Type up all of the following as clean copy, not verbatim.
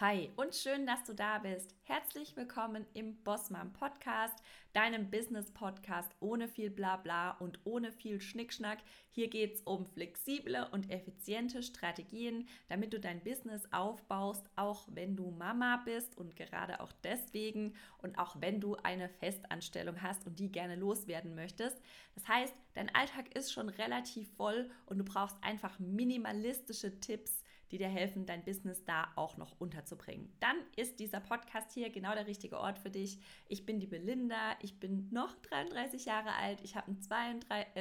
Hi und schön, dass du da bist. Herzlich willkommen im Bossman Podcast, deinem Business Podcast ohne viel Blabla und ohne viel Schnickschnack. Hier geht's um flexible und effiziente Strategien, damit du dein Business aufbaust, auch wenn du Mama bist und gerade auch deswegen und auch wenn du eine Festanstellung hast und die gerne loswerden möchtest. Das heißt, dein Alltag ist schon relativ voll und du brauchst einfach minimalistische Tipps, die dir helfen, dein Business da auch noch unterzubringen. Dann ist dieser Podcast hier genau der richtige Ort für dich. Ich bin die Belinda, ich bin noch 33 Jahre alt, ich habe ein 32-jähriges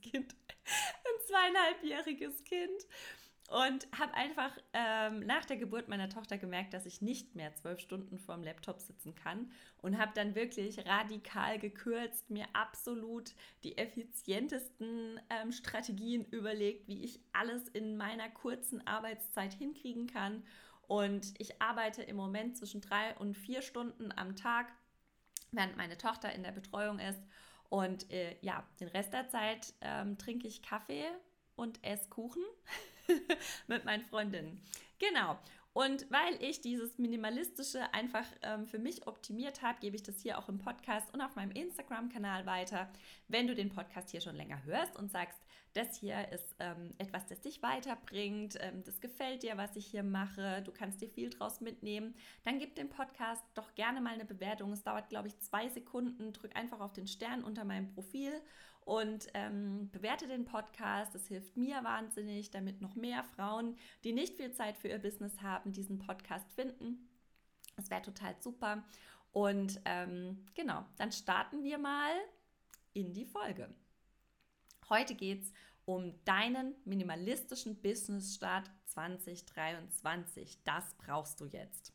Kind, ein 2,5-jähriges Kind und habe einfach nach der Geburt meiner Tochter gemerkt, dass ich nicht mehr 12 Stunden vorm Laptop sitzen kann und habe dann wirklich radikal gekürzt, mir absolut die effizientesten Strategien überlegt, wie ich alles in meiner kurzen Arbeitszeit hinkriegen kann. Und ich arbeite im Moment zwischen 3 und 4 Stunden am Tag, während meine Tochter in der Betreuung ist. Und den Rest der Zeit trinke ich Kaffee und esse Kuchen mit meinen Freundinnen. Genau. Und weil ich dieses Minimalistische einfach für mich optimiert habe, gebe ich das hier auch im Podcast und auf meinem Instagram-Kanal weiter. Wenn du den Podcast hier schon länger hörst und sagst, das hier ist etwas, das dich weiterbringt, das gefällt dir, was ich hier mache, du kannst dir viel draus mitnehmen, dann gib dem Podcast doch gerne mal eine Bewertung. Es dauert, glaube ich, 2 Sekunden. Drück einfach auf den Stern unter meinem Profil und bewerte den Podcast. Das hilft mir wahnsinnig, damit noch mehr Frauen, die nicht viel Zeit für ihr Business haben, diesen Podcast finden. Das wäre total super. Und dann starten wir mal in die Folge. Heute geht es um deinen minimalistischen Business-Start 2023. Das brauchst du jetzt.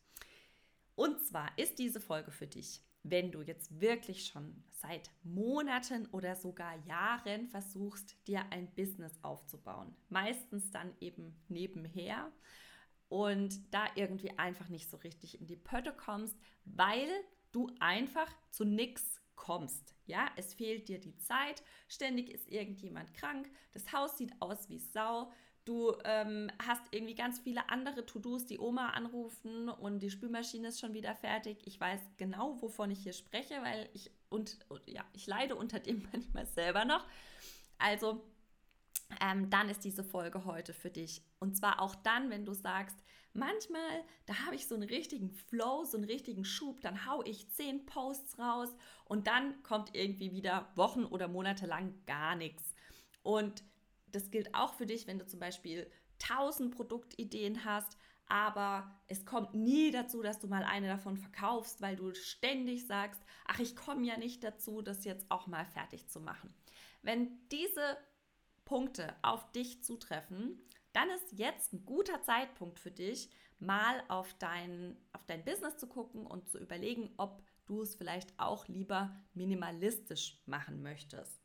Und zwar ist diese Folge für dich, wenn du jetzt wirklich schon seit Monaten oder sogar Jahren versuchst, dir ein Business aufzubauen. Meistens dann eben nebenher. Und da irgendwie einfach nicht so richtig in die Pötte kommst, weil du einfach zu nichts kommst. Ja, es fehlt dir die Zeit, ständig ist irgendjemand krank, das Haus sieht aus wie Sau, du hast irgendwie ganz viele andere To-Dos, die Oma anrufen und die Spülmaschine ist schon wieder fertig. Ich weiß genau, wovon ich hier spreche, weil ich leide unter dem manchmal selber noch. Also dann ist diese Folge heute für dich. Und zwar auch dann, wenn du sagst, manchmal, da habe ich so einen richtigen Flow, so einen richtigen Schub, dann haue ich 10 Posts raus und dann kommt irgendwie wieder Wochen oder Monate lang gar nichts. Und das gilt auch für dich, wenn du zum Beispiel 1000 Produktideen hast, aber es kommt nie dazu, dass du mal eine davon verkaufst, weil du ständig sagst, ach, ich komme ja nicht dazu, das jetzt auch mal fertig zu machen. Wenn diese Punkte auf dich zutreffen, dann ist jetzt ein guter Zeitpunkt für dich, mal auf dein Business zu gucken und zu überlegen, ob du es vielleicht auch lieber minimalistisch machen möchtest.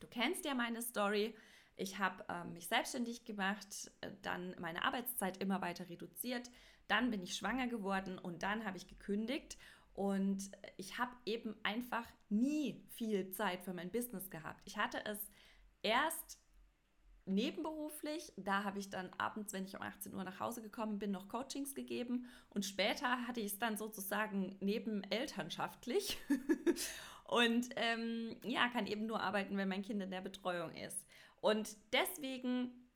Du kennst ja meine Story. Ich habe mich selbstständig gemacht, dann meine Arbeitszeit immer weiter reduziert, dann bin ich schwanger geworden und dann habe ich gekündigt. Und ich habe eben einfach nie viel Zeit für mein Business gehabt. Ich hatte es erst nebenberuflich, da habe ich dann abends, wenn ich um 18 Uhr nach Hause gekommen bin, noch Coachings gegeben und später hatte ich es dann sozusagen nebenelternschaftlich und kann eben nur arbeiten, wenn mein Kind in der Betreuung ist. Und deswegen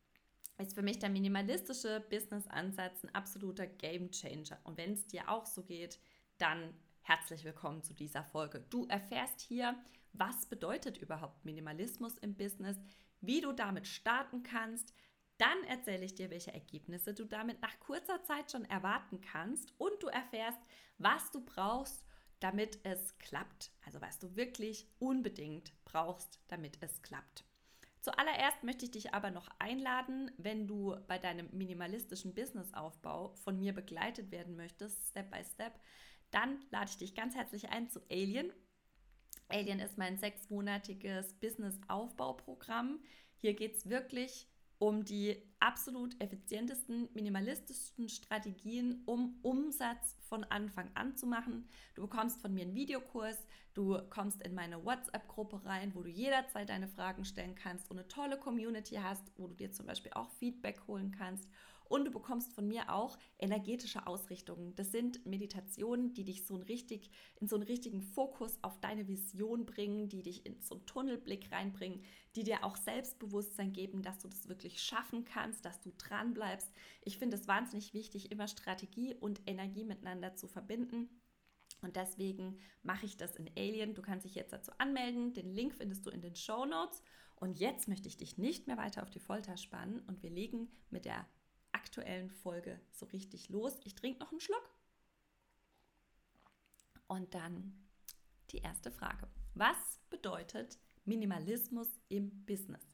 ist für mich der minimalistische Business-Ansatz ein absoluter Game-Changer. Und wenn es dir auch so geht, dann herzlich willkommen zu dieser Folge. Du erfährst hier, was bedeutet überhaupt Minimalismus im Business, wie du damit starten kannst. Dann erzähle ich dir, welche Ergebnisse du damit nach kurzer Zeit schon erwarten kannst und du erfährst, was du brauchst, damit es klappt. Also was du wirklich unbedingt brauchst, damit es klappt. Zuallererst möchte ich dich aber noch einladen, wenn du bei deinem minimalistischen Businessaufbau von mir begleitet werden möchtest, Step by Step, dann lade ich dich ganz herzlich ein zu Alien. Alien ist mein 6-monatiges Business-Aufbauprogramm. Hier geht es wirklich um die absolut effizientesten, minimalistischsten Strategien, um Umsatz von Anfang an zu machen. Du bekommst von mir einen Videokurs, du kommst in meine WhatsApp-Gruppe rein, wo du jederzeit deine Fragen stellen kannst und eine tolle Community hast, wo du dir zum Beispiel auch Feedback holen kannst. Und du bekommst von mir auch energetische Ausrichtungen. Das sind Meditationen, die dich in so einen richtigen Fokus auf deine Vision bringen, die dich in so einen Tunnelblick reinbringen, die dir auch Selbstbewusstsein geben, dass du das wirklich schaffen kannst, dass du dran bleibst. Ich finde es wahnsinnig wichtig, immer Strategie und Energie miteinander zu verbinden. Und deswegen mache ich das in Alien. Du kannst dich jetzt dazu anmelden. Den Link findest du in den Shownotes. Und jetzt möchte ich dich nicht mehr weiter auf die Folter spannen. Und wir legen mit der aktuellen Folge so richtig los. Ich trinke noch einen Schluck. Und dann die erste Frage. Was bedeutet Minimalismus im Business?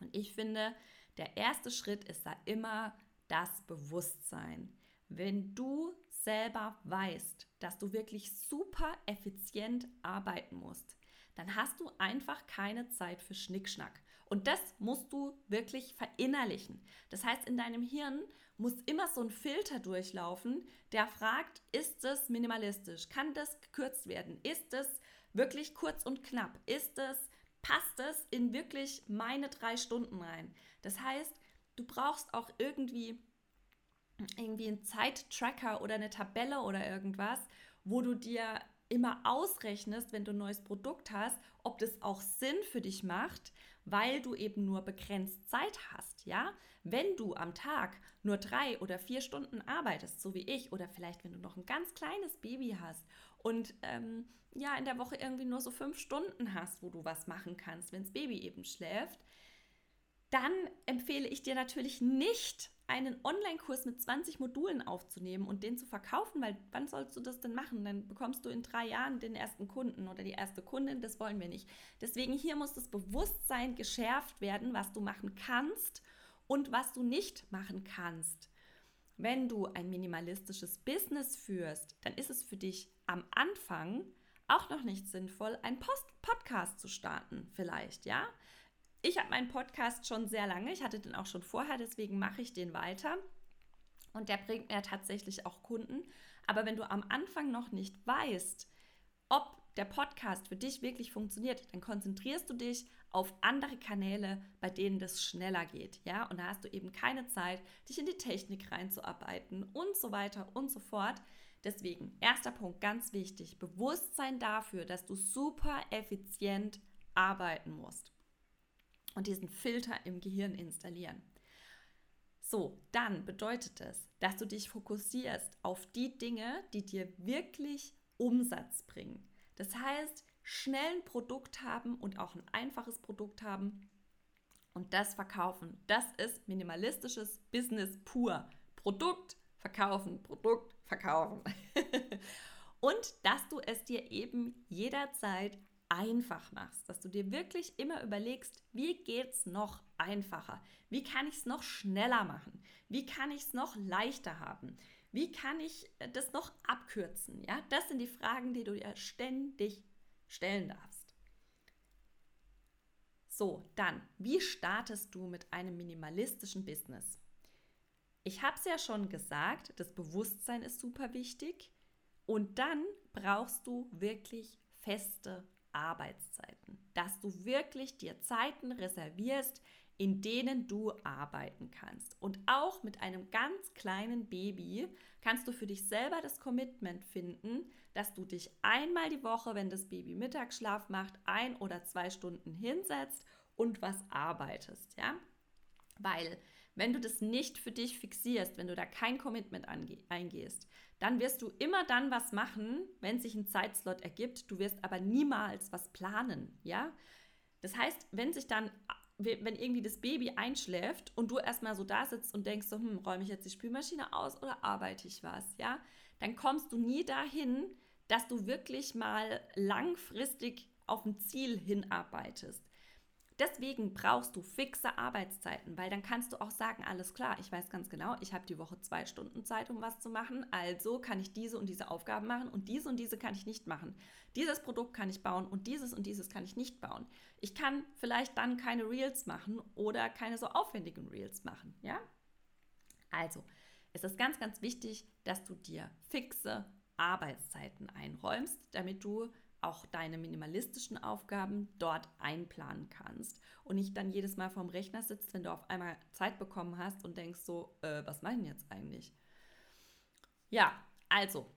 Und ich finde, der erste Schritt ist da immer das Bewusstsein. Wenn du selber weißt, dass du wirklich super effizient arbeiten musst, dann hast du einfach keine Zeit für Schnickschnack. Und das musst du wirklich verinnerlichen. Das heißt, in deinem Hirn muss immer so ein Filter durchlaufen, der fragt, ist es minimalistisch? Kann das gekürzt werden? Ist es wirklich kurz und knapp? Passt es in wirklich meine 3 Stunden rein? Das heißt, du brauchst auch irgendwie einen Zeittracker oder eine Tabelle oder irgendwas, wo du dir immer ausrechnest, wenn du ein neues Produkt hast, ob das auch Sinn für dich macht, weil du eben nur begrenzt Zeit hast, ja? Wenn du am Tag nur 3 oder 4 Stunden arbeitest, so wie ich, oder vielleicht, wenn du noch ein ganz kleines Baby hast und in der Woche irgendwie nur so 5 Stunden hast, wo du was machen kannst, wenn das Baby eben schläft, dann empfehle ich dir natürlich nicht, einen Online-Kurs mit 20 Modulen aufzunehmen und den zu verkaufen, weil wann sollst du das denn machen? Dann bekommst du in 3 Jahren den ersten Kunden oder die erste Kundin, das wollen wir nicht. Deswegen hier muss das Bewusstsein geschärft werden, was du machen kannst und was du nicht machen kannst. Wenn du ein minimalistisches Business führst, dann ist es für dich am Anfang auch noch nicht sinnvoll, einen Podcast zu starten vielleicht, ja? Ich habe meinen Podcast schon sehr lange, ich hatte den auch schon vorher, deswegen mache ich den weiter und der bringt mir tatsächlich auch Kunden. Aber wenn du am Anfang noch nicht weißt, ob der Podcast für dich wirklich funktioniert, dann konzentrierst du dich auf andere Kanäle, bei denen das schneller geht, ja? Und da hast du eben keine Zeit, dich in die Technik reinzuarbeiten und so weiter und so fort. Deswegen, erster Punkt, ganz wichtig, Bewusstsein dafür, dass du super effizient arbeiten musst. Und diesen Filter im Gehirn installieren. So, dann bedeutet es, dass du dich fokussierst auf die Dinge, die dir wirklich Umsatz bringen. Das heißt, schnell ein Produkt haben und auch ein einfaches Produkt haben und das verkaufen. Das ist minimalistisches Business pur. Produkt verkaufen, Produkt verkaufen. Und dass du es dir eben jederzeit einfach machst, dass du dir wirklich immer überlegst, wie geht's noch einfacher? Wie kann ich es noch schneller machen? Wie kann ich es noch leichter haben? Wie kann ich das noch abkürzen? Ja, das sind die Fragen, die du dir ständig stellen darfst. So, dann, wie startest du mit einem minimalistischen Business? Ich habe es ja schon gesagt, das Bewusstsein ist super wichtig und dann brauchst du wirklich feste Arbeitszeiten, dass du wirklich dir Zeiten reservierst, in denen du arbeiten kannst. Und auch mit einem ganz kleinen Baby kannst du für dich selber das Commitment finden, dass du dich einmal die Woche, wenn das Baby Mittagsschlaf macht, 1 oder 2 Stunden hinsetzt und was arbeitest, ja? Weil wenn du das nicht für dich fixierst, wenn du da kein Commitment eingehst, dann wirst du immer dann was machen, wenn sich ein Zeitslot ergibt. Du wirst aber niemals was planen, ja? Das heißt, wenn irgendwie das Baby einschläft und du erstmal so da sitzt und denkst so, räume ich jetzt die Spülmaschine aus oder arbeite ich was, ja? Dann kommst du nie dahin, dass du wirklich mal langfristig auf ein Ziel hinarbeitest. Deswegen brauchst du fixe Arbeitszeiten, weil dann kannst du auch sagen, alles klar, ich weiß ganz genau, ich habe die Woche 2 Stunden Zeit, um was zu machen, also kann ich diese und diese Aufgaben machen und diese kann ich nicht machen. Dieses Produkt kann ich bauen und dieses kann ich nicht bauen. Ich kann vielleicht dann keine Reels machen oder keine so aufwendigen Reels machen, ja? Also, es ist ganz, ganz wichtig, dass du dir fixe Arbeitszeiten einräumst, damit du auch deine minimalistischen Aufgaben dort einplanen kannst und nicht dann jedes Mal vorm Rechner sitzt, wenn du auf einmal Zeit bekommen hast und denkst so, was mache ich denn jetzt eigentlich? Ja, also,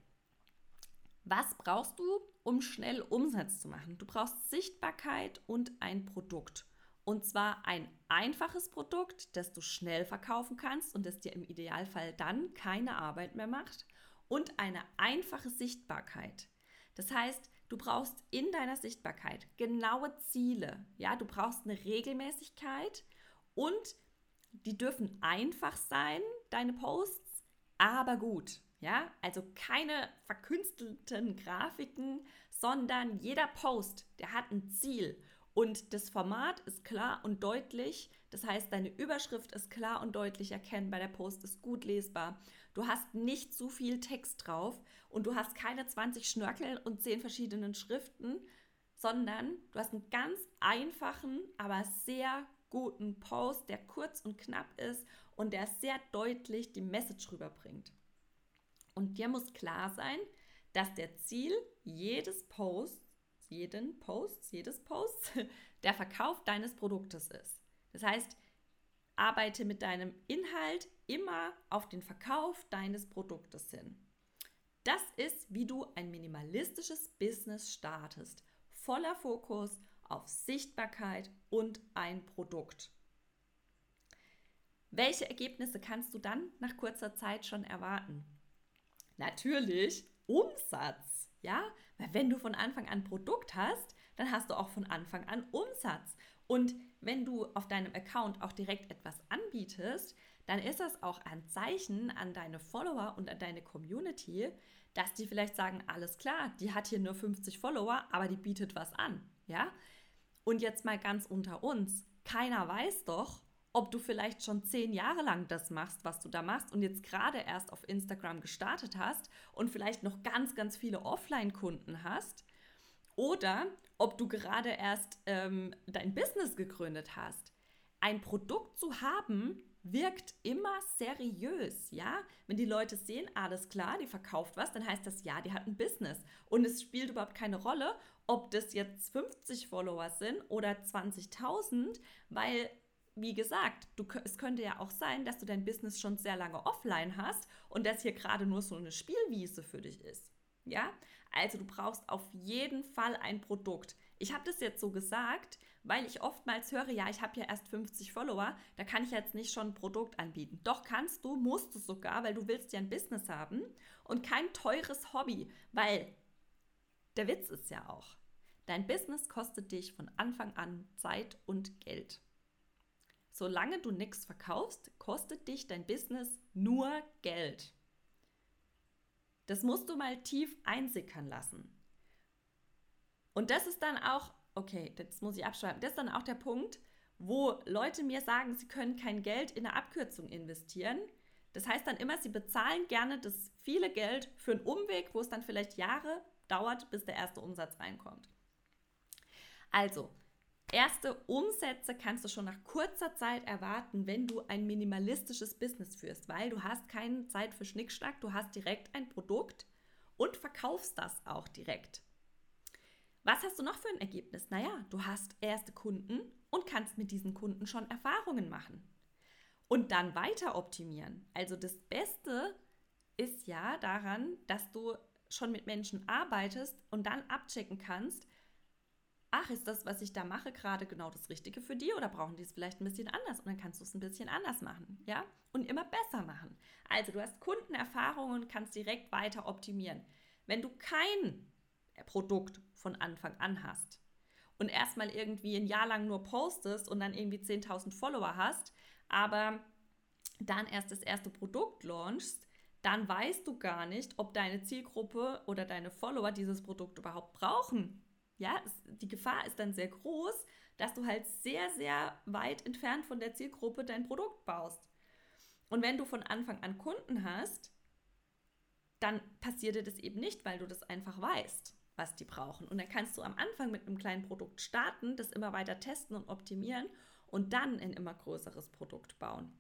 was brauchst du, um schnell Umsatz zu machen? Du brauchst Sichtbarkeit und ein Produkt. Und zwar ein einfaches Produkt, das du schnell verkaufen kannst und das dir im Idealfall dann keine Arbeit mehr macht. Und eine einfache Sichtbarkeit. Das heißt, du brauchst in deiner Sichtbarkeit genaue Ziele. Ja, du brauchst eine Regelmäßigkeit und die dürfen einfach sein, deine Posts, aber gut. Ja, also keine verkünstelten Grafiken, sondern jeder Post, der hat ein Ziel. Und das Format ist klar und deutlich, das heißt, deine Überschrift ist klar und deutlich erkennbar, der Post ist gut lesbar. Du hast nicht zu viel Text drauf und du hast keine 20 Schnörkel und 10 verschiedenen Schriften, sondern du hast einen ganz einfachen, aber sehr guten Post, der kurz und knapp ist und der sehr deutlich die Message rüberbringt. Und dir muss klar sein, dass der Ziel jedes Posts, der Verkauf deines Produktes ist. Das heißt, arbeite mit deinem Inhalt immer auf den Verkauf deines Produktes hin. Das ist, wie du ein minimalistisches Business startest. Voller Fokus auf Sichtbarkeit und ein Produkt. Welche Ergebnisse kannst du dann nach kurzer Zeit schon erwarten? Natürlich Umsatz. Ja, weil wenn du von Anfang an Produkt hast, dann hast du auch von Anfang an Umsatz. Und wenn du auf deinem Account auch direkt etwas anbietest, dann ist das auch ein Zeichen an deine Follower und an deine Community, dass die vielleicht sagen, alles klar, die hat hier nur 50 Follower, aber die bietet was an. Ja? Und jetzt mal ganz unter uns, keiner weiß doch, ob du vielleicht schon 10 Jahre lang das machst, was du da machst und jetzt gerade erst auf Instagram gestartet hast und vielleicht noch ganz, ganz viele Offline-Kunden hast oder ob du gerade erst dein Business gegründet hast. Ein Produkt zu haben, wirkt immer seriös, ja? Wenn die Leute sehen, alles klar, die verkauft was, dann heißt das, ja, die hat ein Business und es spielt überhaupt keine Rolle, ob das jetzt 50 Follower sind oder 20.000, weil... Wie gesagt, es könnte ja auch sein, dass du dein Business schon sehr lange offline hast und das hier gerade nur so eine Spielwiese für dich ist. Ja? Also du brauchst auf jeden Fall ein Produkt. Ich habe das jetzt so gesagt, weil ich oftmals höre, ja, ich habe ja erst 50 Follower, da kann ich jetzt nicht schon ein Produkt anbieten. Doch kannst du, musst du sogar, weil du willst ja ein Business haben und kein teures Hobby, weil der Witz ist ja auch, dein Business kostet dich von Anfang an Zeit und Geld. Solange du nichts verkaufst, kostet dich dein Business nur Geld. Das musst du mal tief einsickern lassen. Und das ist dann auch, okay, das muss ich abschreiben, das ist dann auch der Punkt, wo Leute mir sagen, sie können kein Geld in eine Abkürzung investieren. Das heißt dann immer, sie bezahlen gerne das viele Geld für einen Umweg, wo es dann vielleicht Jahre dauert, bis der erste Umsatz reinkommt. Also, erste Umsätze kannst du schon nach kurzer Zeit erwarten, wenn du ein minimalistisches Business führst, weil du hast keine Zeit für Schnickschnack, du hast direkt ein Produkt und verkaufst das auch direkt. Was hast du noch für ein Ergebnis? Naja, du hast erste Kunden und kannst mit diesen Kunden schon Erfahrungen machen und dann weiter optimieren. Also das Beste ist ja daran, dass du schon mit Menschen arbeitest und dann abchecken kannst, ach, ist das, was ich da mache, gerade genau das Richtige für die oder brauchen die es vielleicht ein bisschen anders? Und dann kannst du es ein bisschen anders machen, ja? Und immer besser machen. Also du hast Kundenerfahrungen und kannst direkt weiter optimieren. Wenn du kein Produkt von Anfang an hast und erstmal irgendwie ein Jahr lang nur postest und dann irgendwie 10.000 Follower hast, aber dann erst das erste Produkt launchst, dann weißt du gar nicht, ob deine Zielgruppe oder deine Follower dieses Produkt überhaupt brauchen. Ja, die Gefahr ist dann sehr groß, dass du halt sehr, sehr weit entfernt von der Zielgruppe dein Produkt baust. Und wenn du von Anfang an Kunden hast, dann passiert dir das eben nicht, weil du das einfach weißt, was die brauchen. Und dann kannst du am Anfang mit einem kleinen Produkt starten, das immer weiter testen und optimieren und dann ein immer größeres Produkt bauen.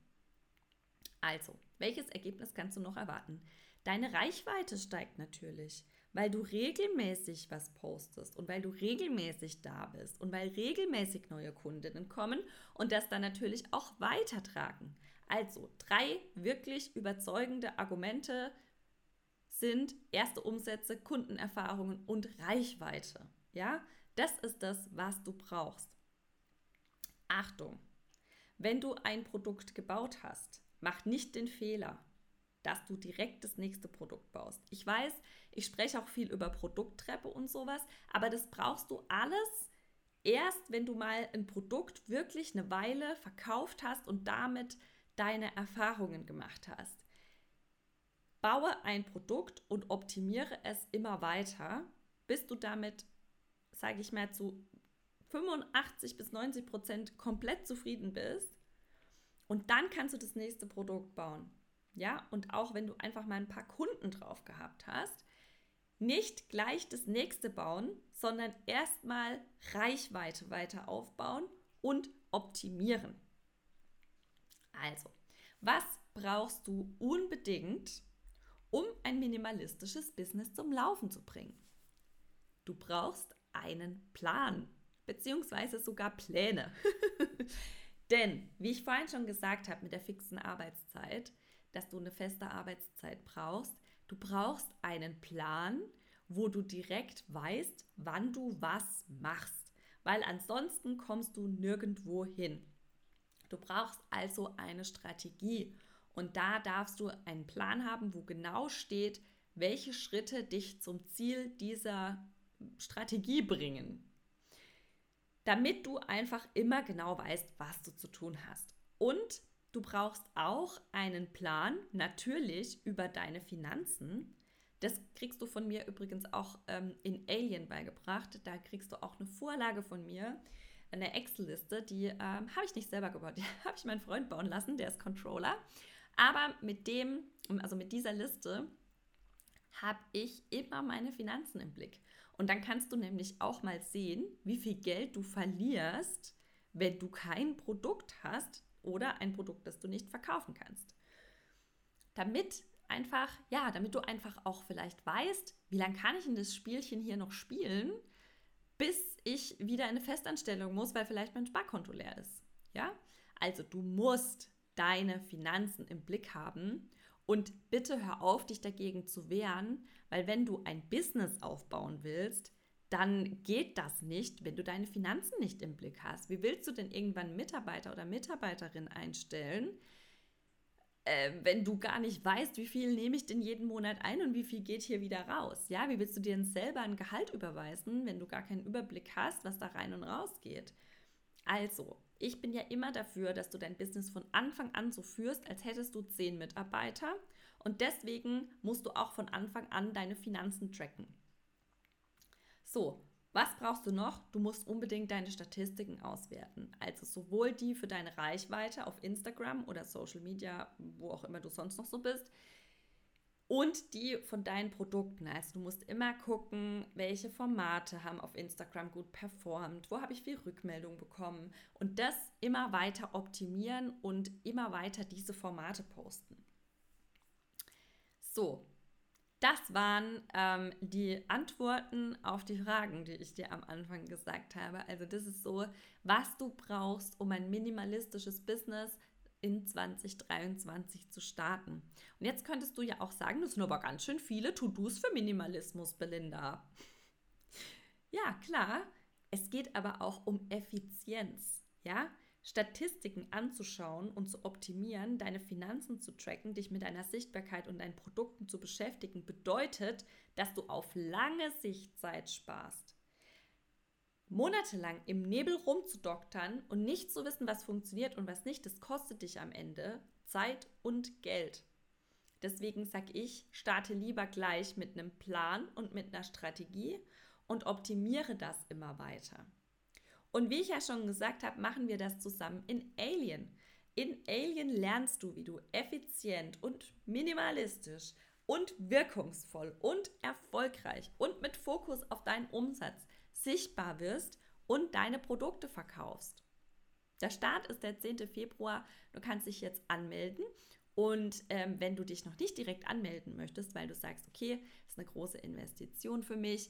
Also, welches Ergebnis kannst du noch erwarten? Deine Reichweite steigt natürlich. weil du regelmäßig was postest und weil du regelmäßig da bist und weil regelmäßig neue Kundinnen kommen und das dann natürlich auch weitertragen. Also 3 wirklich überzeugende Argumente sind erste Umsätze, Kundenerfahrungen und Reichweite. Ja, das ist das, was du brauchst. Achtung, wenn du ein Produkt gebaut hast, mach nicht den Fehler, dass du direkt das nächste Produkt baust. Ich weiß, ich spreche auch viel über Produkttreppe und sowas, aber das brauchst du alles erst, wenn du mal ein Produkt wirklich eine Weile verkauft hast und damit deine Erfahrungen gemacht hast. Baue ein Produkt und optimiere es immer weiter, bis du damit, sage ich mal, zu 85-90% komplett zufrieden bist und dann kannst du das nächste Produkt bauen. Ja, und auch wenn du einfach mal ein paar Kunden drauf gehabt hast, nicht gleich das nächste bauen, sondern erstmal Reichweite weiter aufbauen und optimieren. Also, was brauchst du unbedingt, um ein minimalistisches Business zum Laufen zu bringen? Du brauchst einen Plan, beziehungsweise sogar Pläne. Denn, wie ich vorhin schon gesagt habe, mit der fixen Arbeitszeit, dass du eine feste Arbeitszeit brauchst. Du brauchst einen Plan, wo du direkt weißt, wann du was machst, weil ansonsten kommst du nirgendwo hin. Du brauchst also eine Strategie und da darfst du einen Plan haben, wo genau steht, welche Schritte dich zum Ziel dieser Strategie bringen, damit du einfach immer genau weißt, was du zu tun hast. Und du brauchst auch einen Plan, natürlich über deine Finanzen. Das kriegst du von mir übrigens auch in Alien beigebracht. Da kriegst du auch eine Vorlage von mir, eine Excel-Liste, die habe ich nicht selber gebaut, die habe ich meinen Freund bauen lassen, der ist Controller. Aber mit dieser Liste habe ich immer meine Finanzen im Blick. Und dann kannst du nämlich auch mal sehen, wie viel Geld du verlierst, wenn du kein Produkt hast, oder ein Produkt, das du nicht verkaufen kannst. Damit du einfach auch vielleicht weißt, wie lange kann ich denn das Spielchen hier noch spielen, bis ich wieder in eine Festanstellung muss, weil vielleicht mein Sparkonto leer ist. Ja? Also du musst deine Finanzen im Blick haben und bitte hör auf, dich dagegen zu wehren, weil wenn du ein Business aufbauen willst, dann geht das nicht, wenn du deine Finanzen nicht im Blick hast. Wie willst du denn irgendwann Mitarbeiter oder Mitarbeiterin einstellen, wenn du gar nicht weißt, wie viel nehme ich denn jeden Monat ein und wie viel geht hier wieder raus? Ja, wie willst du dir denn selber ein Gehalt überweisen, wenn du gar keinen Überblick hast, was da rein und raus geht? Also, ich bin ja immer dafür, dass du dein Business von Anfang an so führst, als hättest du 10 Mitarbeiter. Und deswegen musst du auch von Anfang an deine Finanzen tracken. So, was brauchst du noch? Du musst unbedingt deine Statistiken auswerten. Also sowohl die für deine Reichweite auf Instagram oder Social Media, wo auch immer du sonst noch so bist, und die von deinen Produkten. Also du musst immer gucken, welche Formate haben auf Instagram gut performt, wo habe ich viel Rückmeldung bekommen und das immer weiter optimieren und immer weiter diese Formate posten. So. Das waren die Antworten auf die Fragen, die ich dir am Anfang gesagt habe. Also das ist so, was du brauchst, um ein minimalistisches Business in 2023 zu starten. Und jetzt könntest du ja auch sagen, das sind aber ganz schön viele To-Dos für Minimalismus, Belinda. Ja, klar. Es geht aber auch um Effizienz, ja? Statistiken anzuschauen und zu optimieren, deine Finanzen zu tracken, dich mit deiner Sichtbarkeit und deinen Produkten zu beschäftigen, bedeutet, dass du auf lange Sicht Zeit sparst. Monatelang im Nebel rumzudoktern und nicht zu wissen, was funktioniert und was nicht, das kostet dich am Ende Zeit und Geld. Deswegen sage ich, starte lieber gleich mit einem Plan und mit einer Strategie und optimiere das immer weiter. Und wie ich ja schon gesagt habe, machen wir das zusammen in Alien. In Alien lernst du, wie du effizient und minimalistisch und wirkungsvoll und erfolgreich und mit Fokus auf deinen Umsatz sichtbar wirst und deine Produkte verkaufst. Der Start ist der 10. Februar. Du kannst dich jetzt anmelden Und wenn du dich noch nicht direkt anmelden möchtest, weil du sagst, okay, das ist eine große Investition für mich,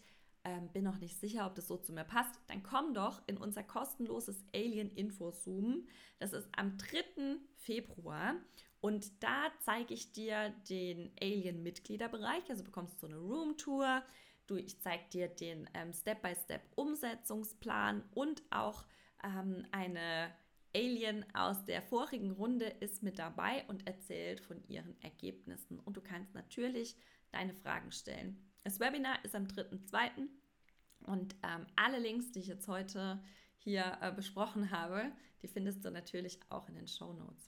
bin noch nicht sicher, ob das so zu mir passt, dann komm doch in unser kostenloses Alien-Info-Zoom. Das ist am 3. Februar und da zeige ich dir den Alien-Mitgliederbereich, also bekommst du so eine Roomtour. Ich zeige dir den Step-by-Step-Umsetzungsplan und auch eine Alien aus der vorigen Runde ist mit dabei und erzählt von ihren Ergebnissen. Und du kannst natürlich deine Fragen stellen. Das Webinar ist am 3.2. und alle Links, die ich jetzt heute hier besprochen habe, die findest du natürlich auch in den Shownotes.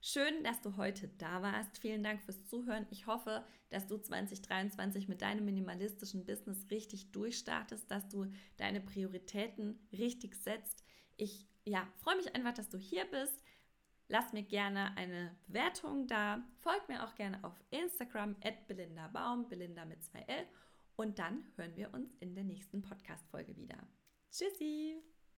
Schön, dass du heute da warst. Vielen Dank fürs Zuhören. Ich hoffe, dass du 2023 mit deinem minimalistischen Business richtig durchstartest, dass du deine Prioritäten richtig setzt. Ich freue mich einfach, dass du hier bist. Lass mir gerne eine Bewertung da. Folgt mir auch gerne auf Instagram @belindabaum, Belinda mit 2L. Und dann hören wir uns in der nächsten Podcast-Folge wieder. Tschüssi!